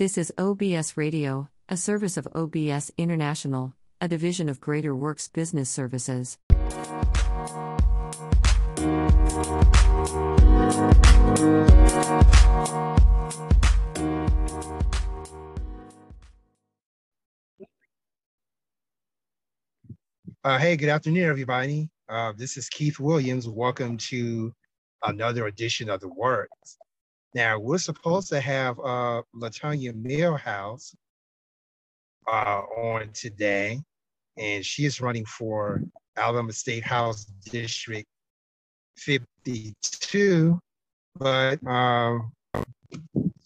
This is OBS Radio, a service of OBS International, a division of Greater Works Business Services. Hey, good afternoon, everybody. This is Keith Williams. Welcome to another edition of The Works. Now, we're supposed to have Latonya Milhouse on today, and she is running for Alabama State House District 52. But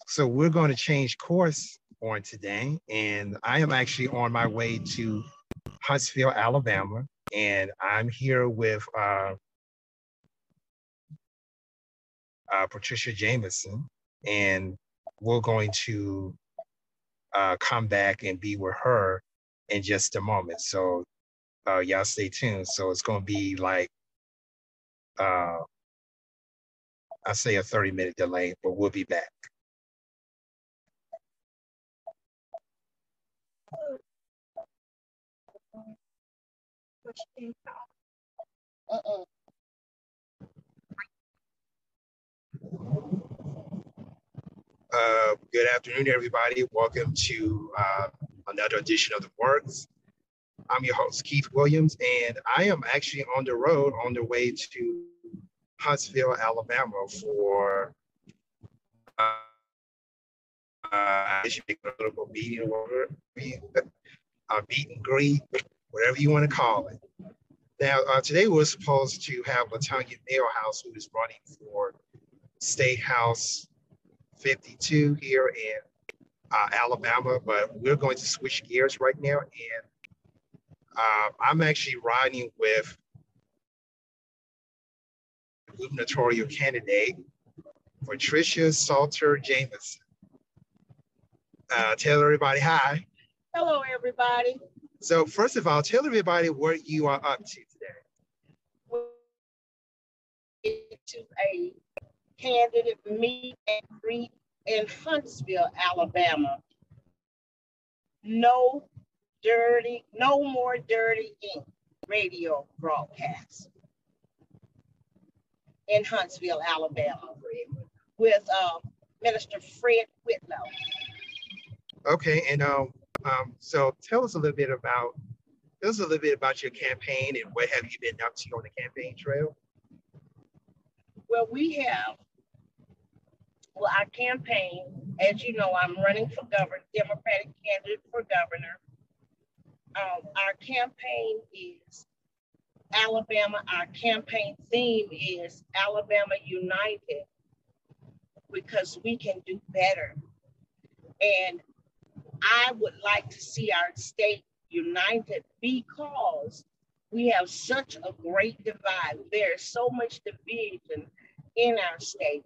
so we're going to change course on today, and I am actually on my way to Huntsville, Alabama, and I'm here with Patricia Jameson, and we're going to come back and be with her in just a moment. So y'all stay tuned. So it's going to be like, I say a 30-minute delay, but we'll be back. Good afternoon, everybody. Welcome to another edition of The Works. I'm your host, Keith Williams, and I am actually on the road on the way to Huntsville, Alabama for I should make a little meet and greet, whatever you want to call it. Now, today we're supposed to have Latonya Milhouse, who is running for State House 52 here in Alabama, but we're going to switch gears right now. And I'm actually riding with gubernatorial candidate, Patricia Salter Jameson. Tell everybody hi. Hello, everybody. So first of all, tell everybody what you are up to today. We're to a candidate meet and greet in Huntsville, Alabama. No dirty, no more dirty ink radio broadcast in Huntsville, Alabama, with Minister Fred Whitlow. Okay, and so tell us a little bit about your campaign and what have you been up to on the campaign trail? Well, our campaign, as you know, I'm running for governor, Democratic candidate for governor. Our campaign is Alabama. Our campaign theme is Alabama United, because we can do better. And I would like to see our state united, because we have such a great divide. There's so much division in our state.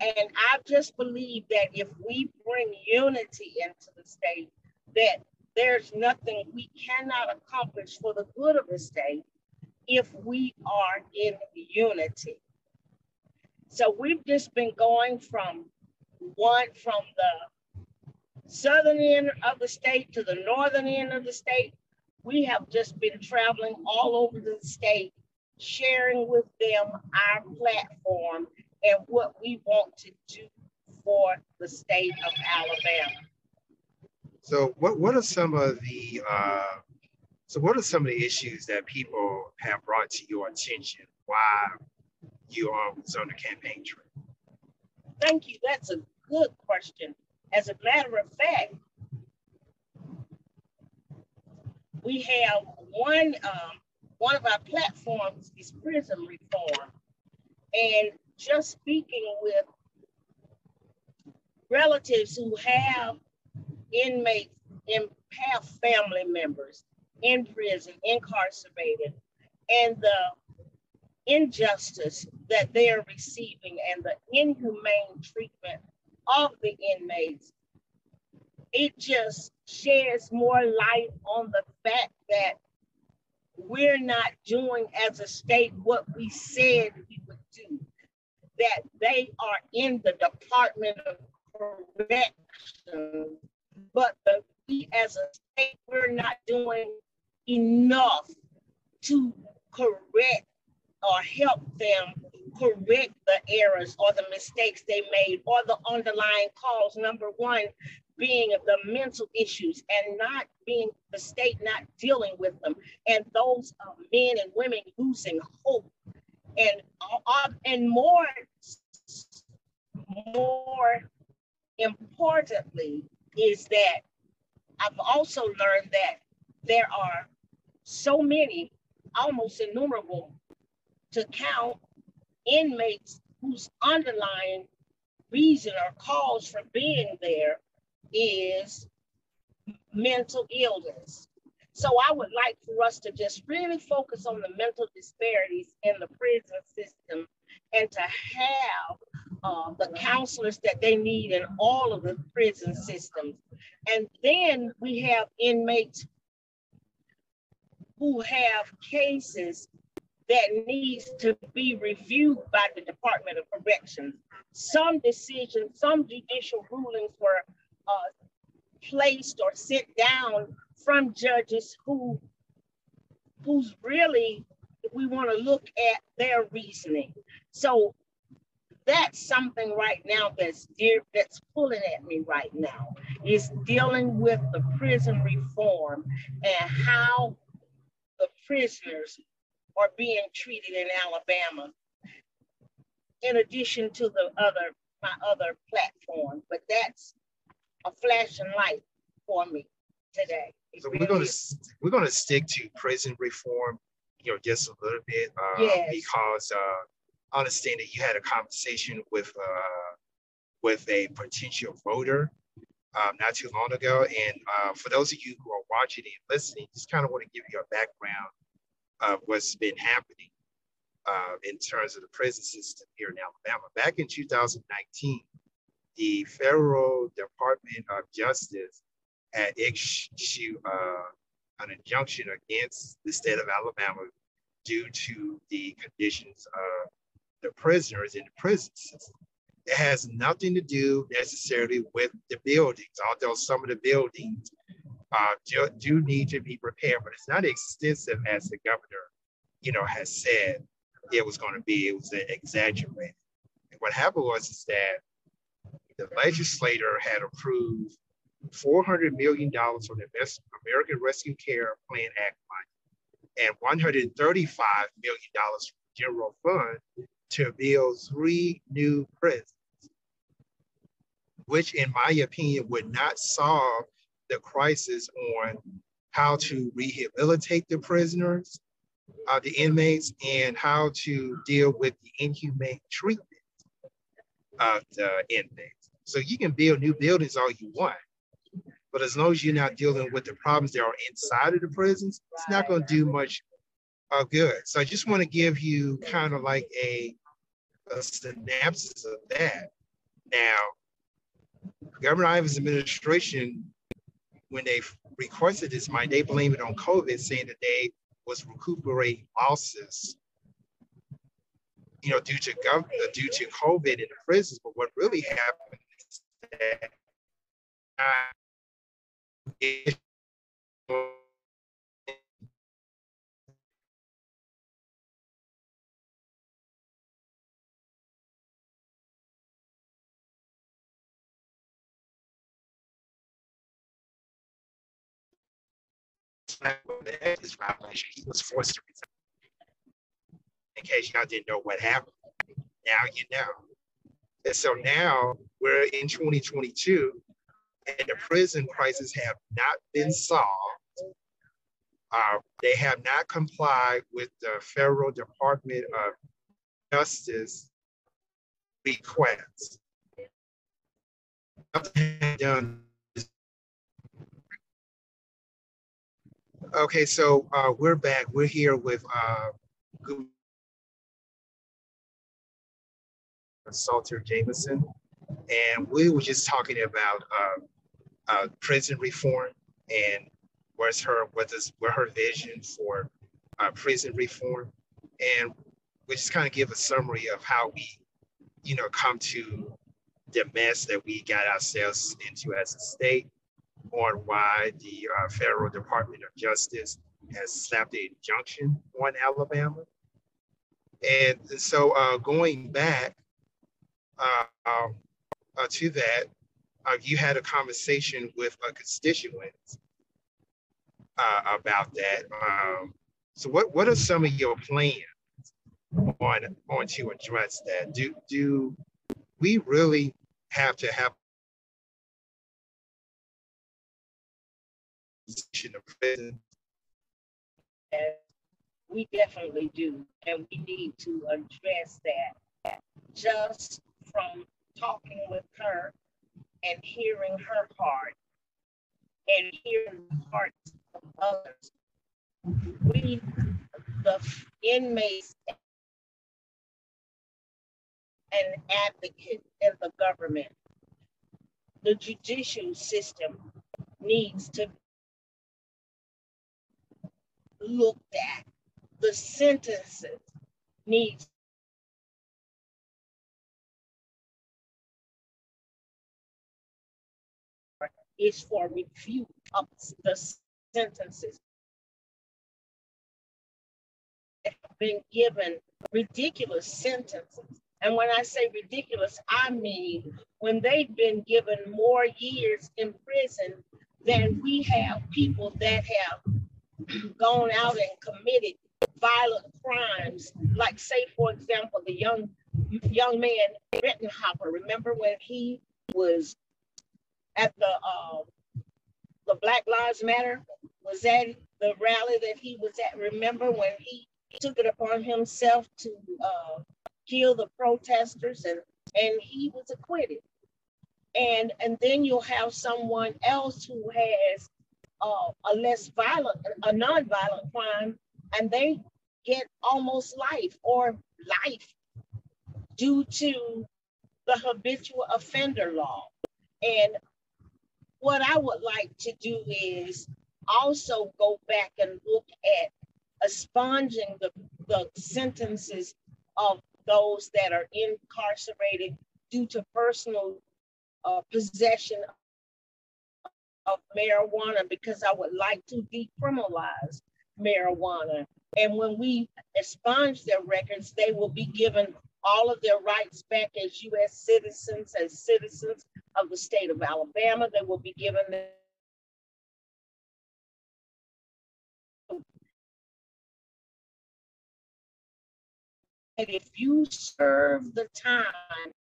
And I just believe that if we bring unity into the state, that there's nothing we cannot accomplish for the good of the state if we are in unity. So we've just been going from the southern end of the state to the northern end of the state. We have just been traveling all over the state, sharing with them our platform and what we want to do for the state of Alabama. So what are some of the issues that people have brought to your attention while you are on the campaign trail? Thank you. That's a good question. As a matter of fact, we have one of our platforms is prison reform. And just speaking with relatives who have inmates and have family members in prison, incarcerated, and the injustice that they are receiving and the inhumane treatment of the inmates, it just sheds more light on the fact that we're not doing as a state what we said we would do, that they are in the Department of Corrections action, but we as a state, we're not doing enough to correct or help them correct the errors or the mistakes they made or the underlying cause, number one, being the mental issues and not being the state not dealing with them, and those men and women losing hope, and more importantly is that I've also learned that there are so many, almost innumerable to count, inmates whose underlying reason or cause for being there is mental illness. So I would like for us to just really focus on the mental disparities in the prison system and to have the counselors that they need in all of the prison systems. And then we have inmates who have cases that needs to be reviewed by the Department of Corrections. Some decisions, some judicial rulings were placed or sent down from judges who's really, we want to look at their reasoning. So that's something right now that's pulling at me right now, is dealing with the prison reform and how the prisoners are being treated in Alabama, in addition to my other platform. But that's a flashing light for me today. So we're gonna stick to prison reform, just a little bit, yes. Because I understand that you had a conversation with a potential voter not too long ago, and for those of you who are watching and listening, just kind of want to give you a background of what's been happening in terms of the prison system here in Alabama. Back in 2019, the Federal Department of Justice had issued an injunction against the state of Alabama due to the conditions of the prisoners in the prison system. It has nothing to do necessarily with the buildings, although some of the buildings do need to be repaired, but it's not extensive as the governor, has said it was going to be. It was exaggerated. And what happened was that the legislator had approved $400 million for the American Rescue Care Plan Act money and $135 million from the general fund to build 3 new prisons, which in my opinion would not solve the crisis on how to rehabilitate the prisoners, the inmates, and how to deal with the inhumane treatment of the inmates. So you can build new buildings all you want, but as long as you're not dealing with the problems that are inside of the prisons, it's not going to do much good. So I just want to give you kind of like a synopsis of that. Now, Governor Ivey's administration, when they requested this money, they blame it on COVID, saying that they was recuperating losses, due to COVID in the prisons. But what really happened is that he was forced to resign. In case y'all didn't know what happened, now you know. And so now we're in 2022, and the prison crises have not been solved. They have not complied with the Federal Department of Justice requests. Nothing done. Okay, so we're back. We're here with Salter Jameson, and we were just talking about prison reform and what her vision for prison reform, and we just kind of give a summary of how we, come to the mess that we got ourselves into as a state, on why the federal Department of Justice has slapped an injunction on Alabama. And so going back to that, you had a conversation with a constituent about that. So what are some of your plans on to address that? Do we really have to have prison? We definitely do, and we need to address that. Just from talking with her and hearing her heart and hearing the hearts of others, we, the inmates and advocates in the government, the judicial system needs to looked at. The sentences needs is for review of the sentences that have been given ridiculous sentences. And when I say ridiculous, I mean when they've been given more years in prison than we have people that have gone out and committed violent crimes, like say, for example, the young man Rittenhopper. Remember when he was at the Black Lives Matter, was at the rally that he was at? Remember when he took it upon himself to kill the protesters, and he was acquitted. And then you'll have someone else who has a less violent, a non-violent crime, and they get almost life or life due to the habitual offender law. And what I would like to do is also go back and look at expunging the sentences of those that are incarcerated due to personal possession of marijuana, because I would like to decriminalize marijuana. And when we expunge their records, they will be given all of their rights back as U.S. citizens and citizens of the state of Alabama. They will be given the And if you serve the time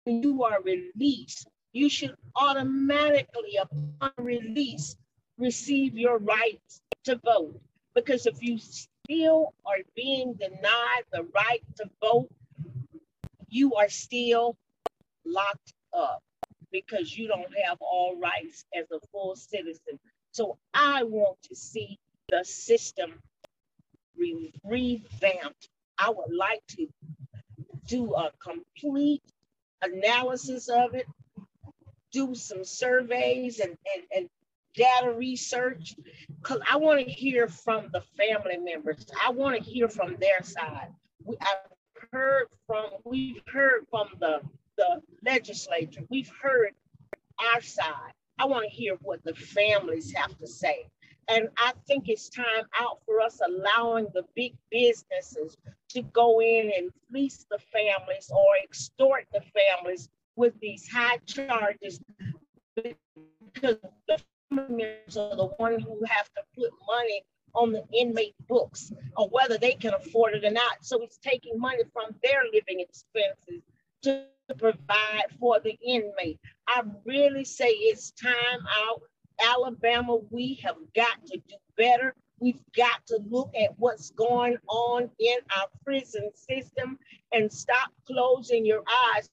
when you are released, you should automatically, upon release, receive your right to vote. Because if you still are being denied the right to vote, you are still locked up because you don't have all rights as a full citizen. So I want to see the system revamped. I would like to do a complete analysis of it, do some surveys and data research, because I want to hear from the family members. I want to hear from their side. We've heard from the legislature. We've heard our side. I want to hear what the families have to say. And I think it's time out for us allowing the big businesses to go in and fleece the families or extort the families with these high charges, because the members are the ones who have to put money on the inmate books, or whether they can afford it or not. So it's taking money from their living expenses to provide for the inmate. I really say it's time out. Alabama, we have got to do better. We've got to look at what's going on in our prison system and stop closing your eyes.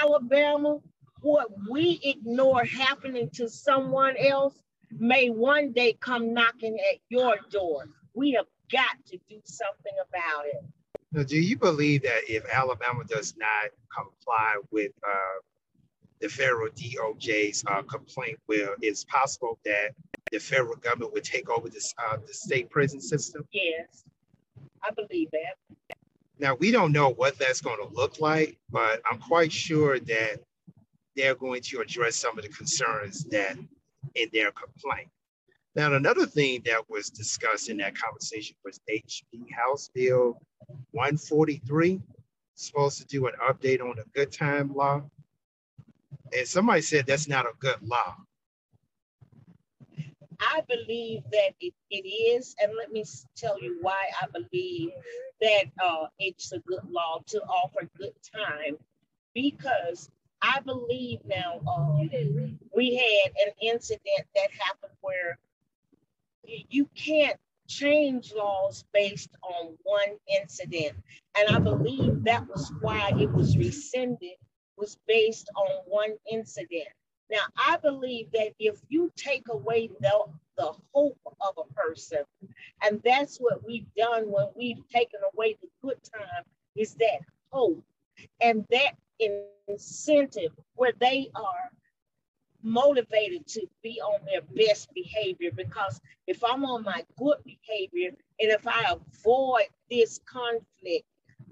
Alabama, what we ignore happening to someone else may one day come knocking at your door. We have got to do something about it. Now, do you believe that if Alabama does not comply with the federal DOJ's complaint, well, it's possible that the federal government would take over this, the state prison system? Yes, I believe that. Now, we don't know what that's going to look like, but I'm quite sure that they're going to address some of the concerns that in their complaint. Now, another thing that was discussed in that conversation was HB House Bill 143, supposed to do an update on the good time law. And somebody said that's not a good law. I believe that it is, and let me tell you why I believe that it's a good law to offer good time, because I believe now we had an incident that happened where you can't change laws based on one incident. And I believe that was why it was rescinded, was based on one incident. Now, I believe that if you take away the hope of a person, and that's what we've done when we've taken away the good time, is that hope and that incentive where they are motivated to be on their best behavior. Because if I'm on my good behavior and if I avoid this conflict,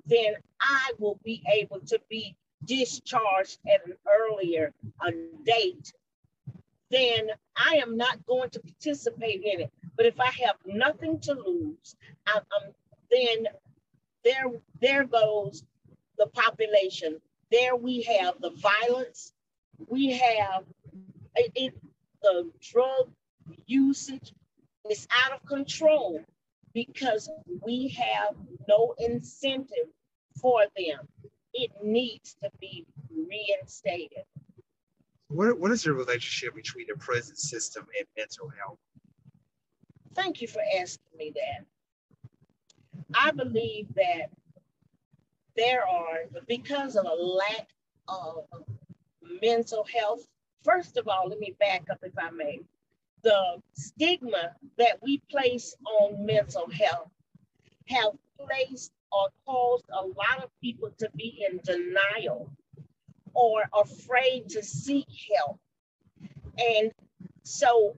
then I will be able to be discharged at an earlier date, then I am not going to participate in it. But if I have nothing to lose, then there goes the population. There we have the violence, we have the drug usage is out of control because we have no incentive for them. It needs to be reinstated. What is the relationship between the prison system and mental health? Thank you for asking me that. I believe that there are, because of a lack of mental health, first of all, let me back up if I may. The stigma that we place on mental health have placed or caused a lot of people to be in denial or afraid to seek help. And so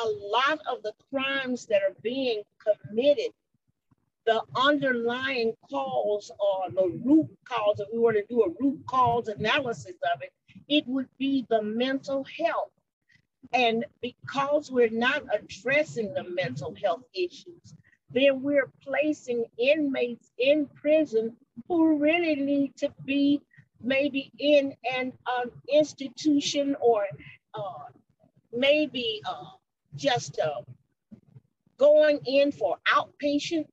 a lot of the crimes that are being committed, the underlying cause or the root cause, if we were to do a root cause analysis of it, it would be the mental health. And because we're not addressing the mental health issues, then we're placing inmates in prison who really need to be maybe in an institution or maybe just going in for outpatient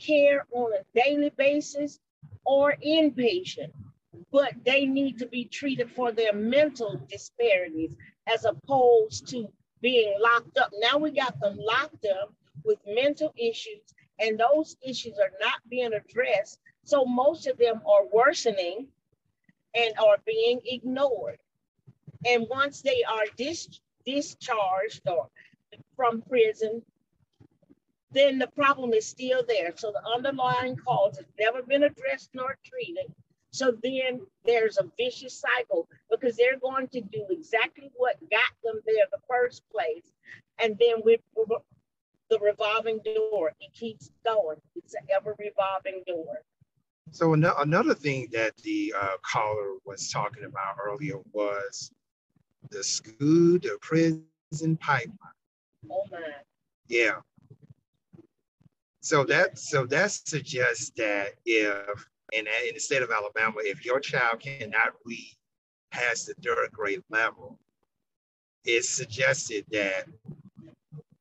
care on a daily basis or inpatient, but they need to be treated for their mental disparities as opposed to being locked up. Now we got them locked up with mental issues, and those issues are not being addressed. So most of them are worsening and are being ignored. And once they are discharged or from prison, then the problem is still there. So the underlying cause has never been addressed nor treated. So then there's a vicious cycle because they're going to do exactly what got them there in the first place. And then we're the revolving door, it keeps going. It's an ever-revolving door. So another thing that the caller was talking about earlier was the school to prison pipeline. Oh my. Yeah. So that suggests that if, in the state of Alabama, if your child cannot read past the third grade level, it's suggested that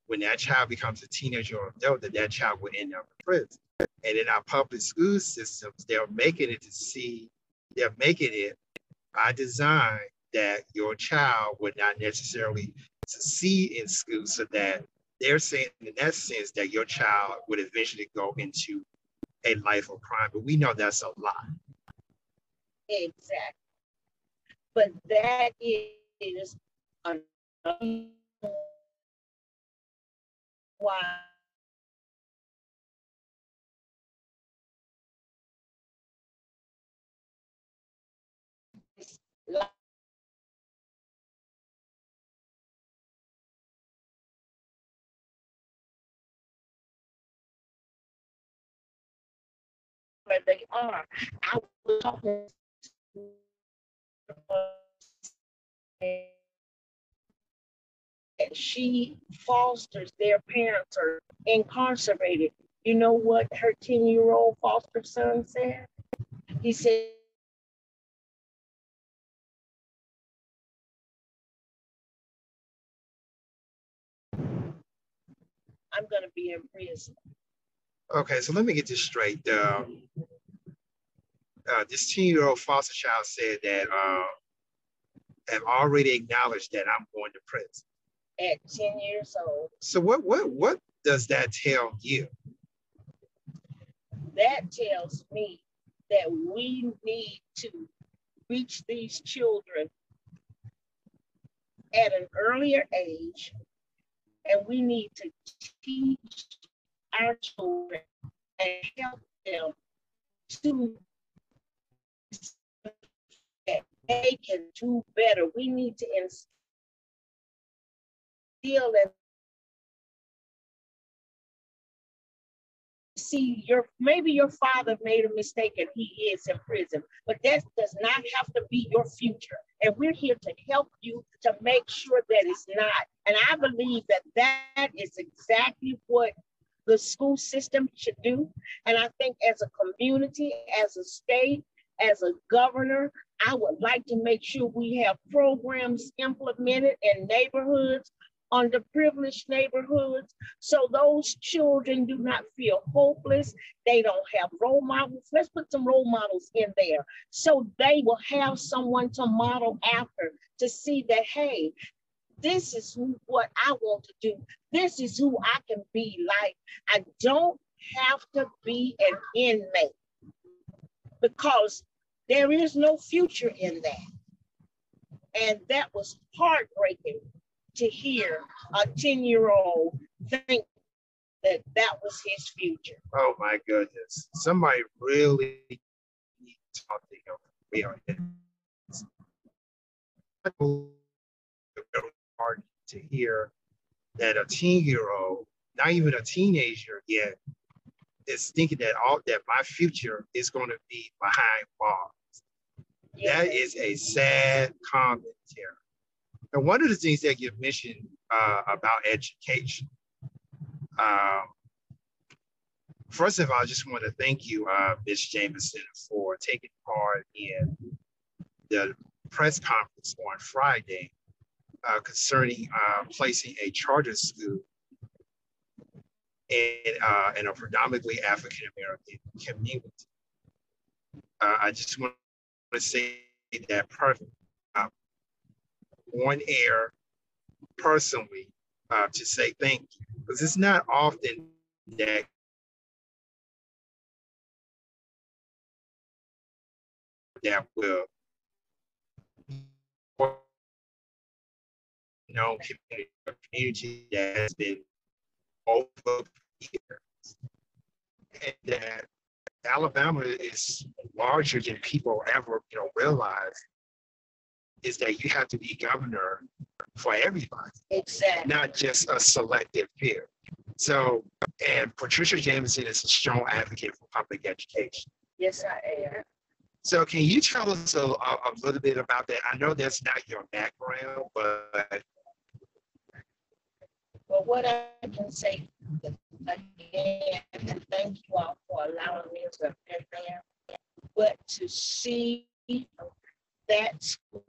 when that child becomes a teenager or adult, that child will end up in prison. And in our public school systems, they're making it by design that your child would not necessarily succeed in school, so that they're saying in that sense that your child would eventually go into a life of crime. But we know that's a lie. Exactly. But that is a why it's like where they are. I was talking she fosters their parents are incarcerated. You know what her 10-year-old foster son said? He said, I'm going to be in prison. Okay, so let me get this straight. This 10-year-old foster child said that I've already acknowledged that I'm going to prison. At 10 years old. So what does that tell you? That tells me that we need to reach these children at an earlier age, and we need to teach our children and help them to that they can do better. We need to instill and see maybe your father made a mistake and he is in prison, but that does not have to be your future. And we're here to help you to make sure that it's not. And I believe that that is exactly what the school system should do. And I think as a community, as a state, as a governor, I would like to make sure we have programs implemented in neighborhoods, underprivileged neighborhoods, so those children do not feel hopeless. They don't have role models. Let's put some role models in there so they will have someone to model after, to see that, hey, this is what I want to do. This is who I can be like. I don't have to be an inmate, because there is no future in that. And that was heartbreaking to hear a 10-year-old think that that was his future. Oh my goodness. Somebody really needs to talk to him. We are hard to hear that a 10-year-old, not even a teenager yet, is thinking that my future is going to be behind bars. Yeah. That is a sad commentary. And one of the things that you mentioned about education, first of all, I just want to thank you, Ms. Jameson, for taking part in the press conference on Friday concerning placing a charter school in a predominantly African-American community. I just want to say that perfect on air personally to say thank you, because it's not often that will known community that has been over years, and that Alabama is larger than people ever realize. Is that you have to be governor for everybody, exactly, not just a selective few. So, and Patricia Jameson is a strong advocate for public education. Yes, I am. So, can you tell us a little bit about that? I know that's not your background, but well, what I can say again, and thank you all for allowing me to have been there, but to see that school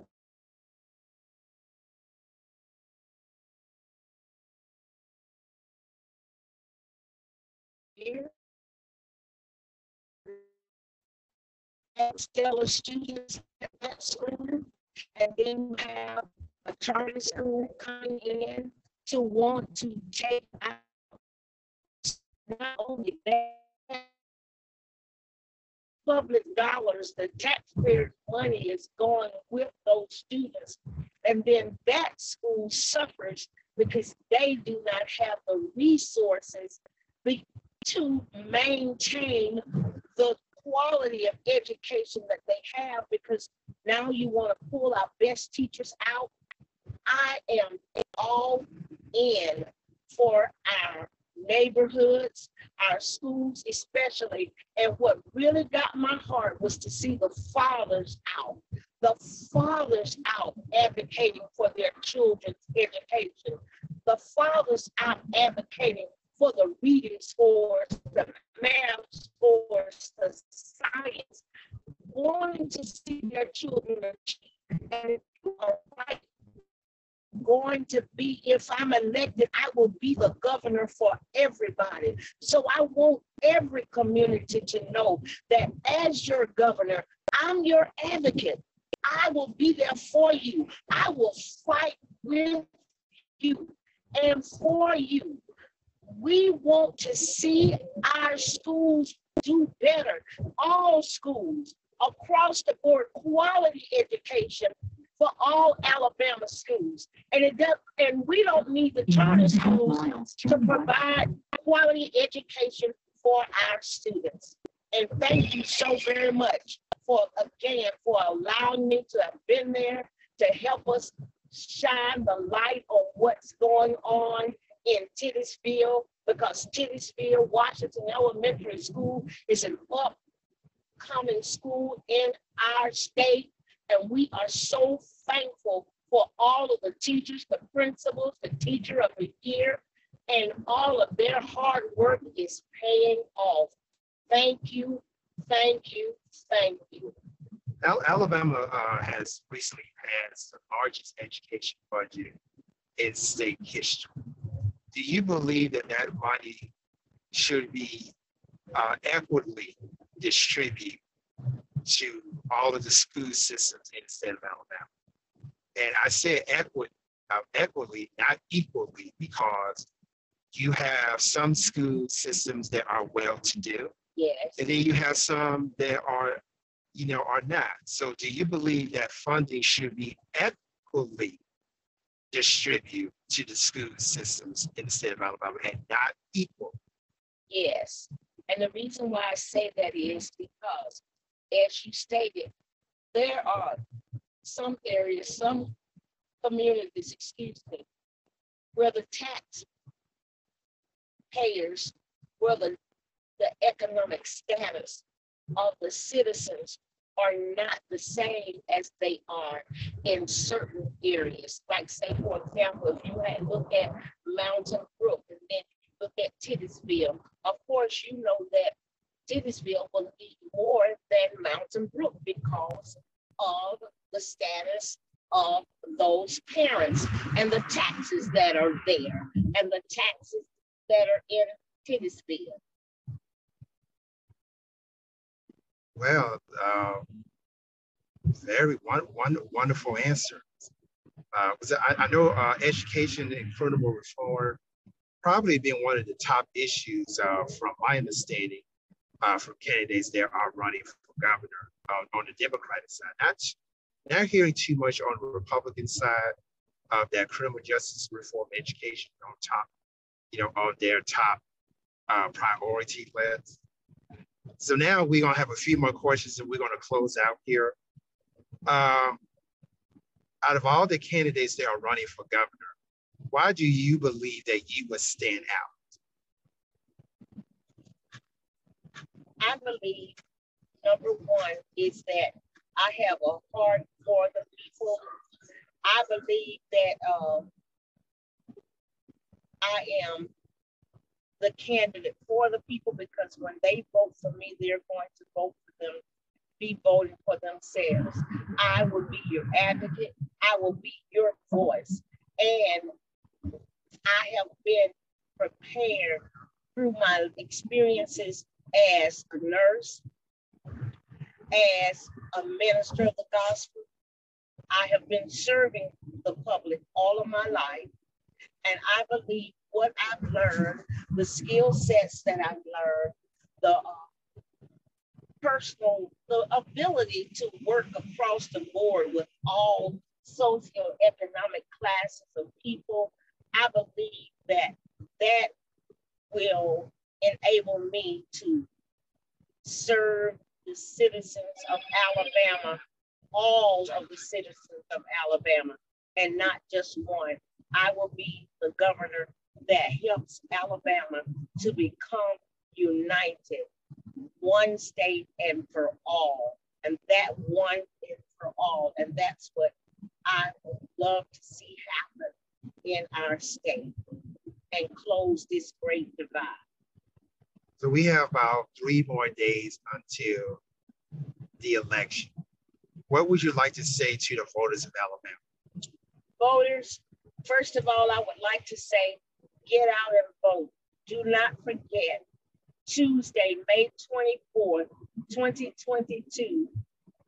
here, and stellar students at that school, and then you have a charter school coming in to want to take out not only that public dollars, the taxpayers' money is going with those students, and then that school suffers because they do not have the resources to maintain the quality of education that they have, because now you want to pull our best teachers out. I am all in for our neighborhoods, our schools especially. And what really got my heart was to see the fathers out, the fathers out advocating for their children's education, the fathers out advocating for the reading scores, the math scores, the science, wanting to see their children achieve. And if you are right, going to be, if I'm elected, I will be the governor for everybody. So I want every community to know that as your governor, I'm your advocate. I will be there for you. I will fight with you and for you. We want to see our schools do better. All schools across the board, quality education for all Alabama schools. And it does, and we don't need the charter schools to provide quality education for our students. And thank you so very much for allowing me to have been there to help us shine the light on what's going on in Tittusville, because Tittusville, Washington Elementary School, is an upcoming school in our state. And we are so thankful for all of the teachers, the principals, the teacher of the year, and all of their hard work is paying off. Thank you, thank you, thank you. Alabama has recently passed the largest education budget in state history. Do you believe that that money should be equitably distributed to all of the school systems in the state of Alabama? And I say equitably, not equally, because you have some school systems that are well-to-do, yes, and then you have some that are, you know, are not. So do you believe that funding should be equitably distributed to the school systems in the state of Alabama and not equal? Yes, and the reason why I say that is because, as you stated, there are some areas, some communities, excuse me, where the taxpayers, where the economic status of the citizens are not the same as they are in certain areas. Like, say, for example, if you had looked at Mountain Brook and then look at Tittusville, of course, you know that Tittusville will need more than Mountain Brook because of the status of those parents and the taxes that are there and the taxes that are in Tittusville. Well, very wonderful answer. I know education and criminal reform probably been one of the top issues from my understanding, from candidates that are running for governor on the Democratic side. Not hearing too much on the Republican side of that criminal justice reform education on top, you know, on their top priority list. So now we're gonna have a few more questions and we're gonna close out here. Out of all the candidates that are running for governor, why do you believe that you would stand out? I believe, number one, is that I have a heart for the people. I believe that I am the candidate for the people, because when they vote for me, they're going to vote for them, be voting for themselves. I will be your advocate. I will be your voice. And I have been prepared through my experiences as a nurse, as a minister of the gospel. I have been serving the public all of my life, and I believe what I've learned, the skill sets that I've learned, the the ability to work across the board with all socioeconomic classes of people, I believe that that will enable me to serve the citizens of Alabama, all of the citizens of Alabama, and not just one. I will be the governor that helps Alabama to become united, one state and for all. And that one and for from all. And that's what I would love to see happen in our state and close this great divide. So we have about 3 more days until the election. What would you like to say to the voters of Alabama? Voters, first of all, I would like to say, get out and vote. Do not forget, Tuesday, May 24th, 2022,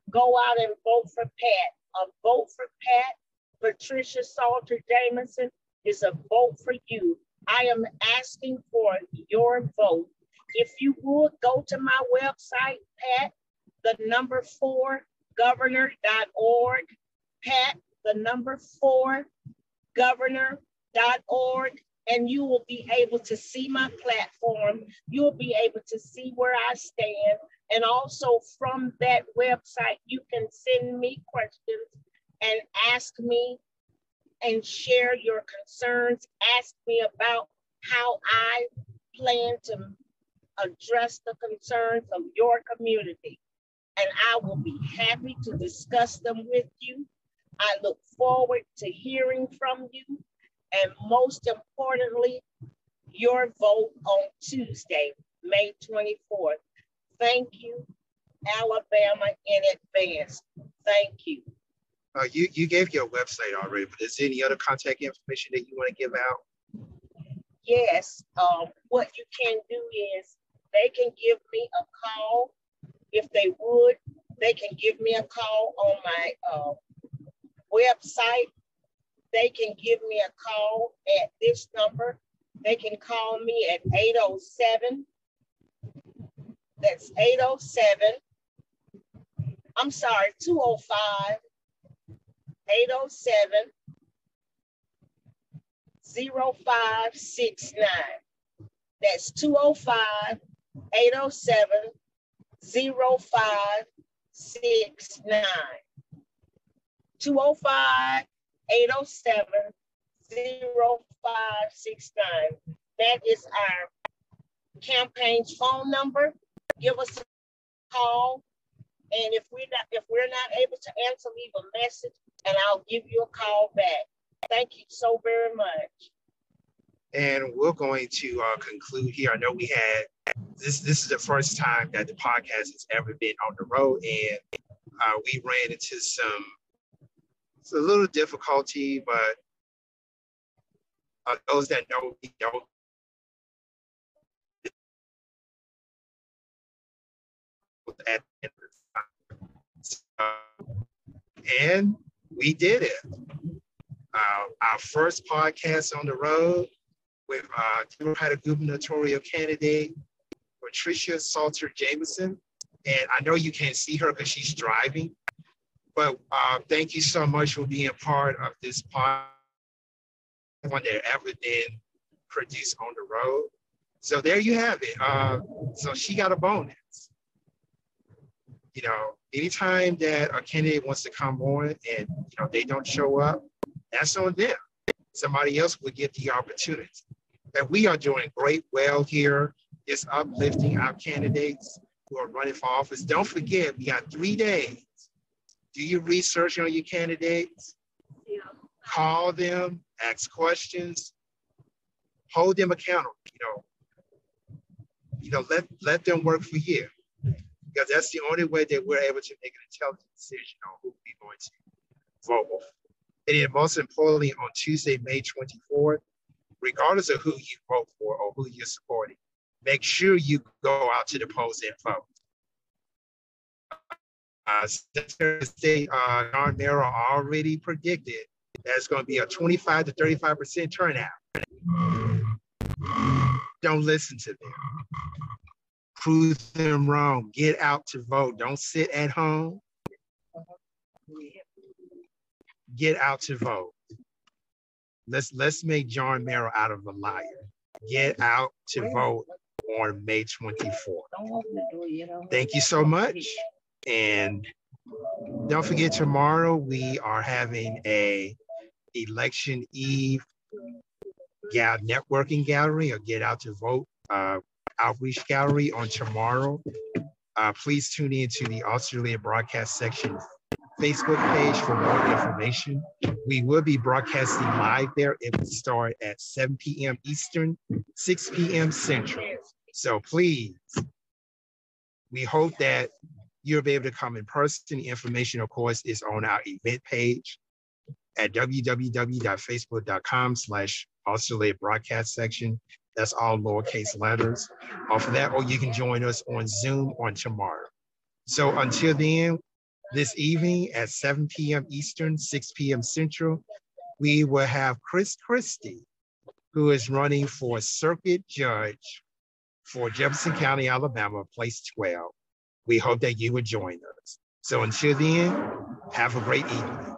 go out and vote for Pat. A vote for Pat, Patricia Salter Jameson, is a vote for you. I am asking for your vote. If you would, go to my website, pat4governor.org, pat4governor.org, and you will be able to see my platform. You'll be able to see where I stand. And also from that website, you can send me questions and ask me and share your concerns. Ask me about how I plan to address the concerns of your community. And I will be happy to discuss them with you. I look forward to hearing from you. And most importantly, your vote on Tuesday, May 24th. Thank you, Alabama, in advance. Thank you. You gave your website already, but is there any other contact information that you want to give out? Yes. What you can do is they can give me a call. If they would, they can give me a call on my website. They can give me a call at this number. They can call me at 807. That's 807. I'm sorry, 205. 807-0569. That's 205-807-0569. 205-807-0569. That is our campaign's phone number. Give us a call, and if we're not able to answer, leave a message, and I'll give you a call back. Thank you so very much. And we're going to conclude here. I know we had this is the first time that the podcast has ever been on the road, and we ran into some. It's a little difficulty, but those that know we don't. At the end of the time. So, and we did it. Our first podcast on the road with Democratic gubernatorial candidate Patricia Salter Jameson. And I know you can't see her because she's driving, but thank you so much for being part of this podcast, one that ever been produced on the road. So there you have it. So she got a bonus. You know, anytime that a candidate wants to come on and, you know, they don't show up, that's on them. Somebody else will get the opportunity. And we are doing great well here. It's uplifting our candidates who are running for office. Don't forget, we got 3 days. Do your research on your candidates. Yeah. Call them, ask questions, hold them accountable, you know, let them work for you. Because that's the only way that we're able to make an intelligent decision on who we're going to vote for. And then most importantly, on Tuesday, May 24th, regardless of who you vote for or who you're supporting, make sure you go out to the polls and vote. Secretary of State John Merrill already predicted that's going to be a 25 to 35% turnout. Don't listen to them. Prove them wrong. Get out to vote. Don't sit at home. Get out to vote. Let's make John Merrill out of a liar. Get out to vote on May 24th. Thank you so much. And don't forget, tomorrow we are having a election eve networking gallery or get out to vote outreach gallery on tomorrow. Please tune in to the auxiliary broadcast section Facebook page for more information. We will be broadcasting live there. It will start at 7 p.m. Eastern, 6 p.m. Central. So please, we hope that you'll be able to come in person. The information, of course, is on our event page at www.facebook.com/Australia Broadcast section. That's all lowercase letters off of that, or you can join us on Zoom on tomorrow. So until then, this evening at 7 p.m. Eastern, 6 p.m. Central, we will have Chris Christie, who is running for circuit judge for Jefferson County, Alabama, place 12. We hope that you will join us. So until then, have a great evening.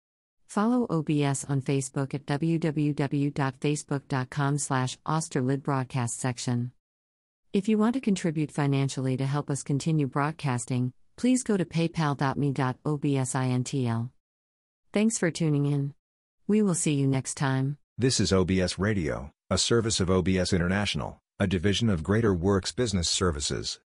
Follow OBS on Facebook at www.facebook.com/Austerlid Broadcast section. If you want to contribute financially to help us continue broadcasting, please go to paypal.me/obsintl. Thanks for tuning in. We will see you next time. This is OBS Radio, a service of OBS International, a division of Greater Works Business Services.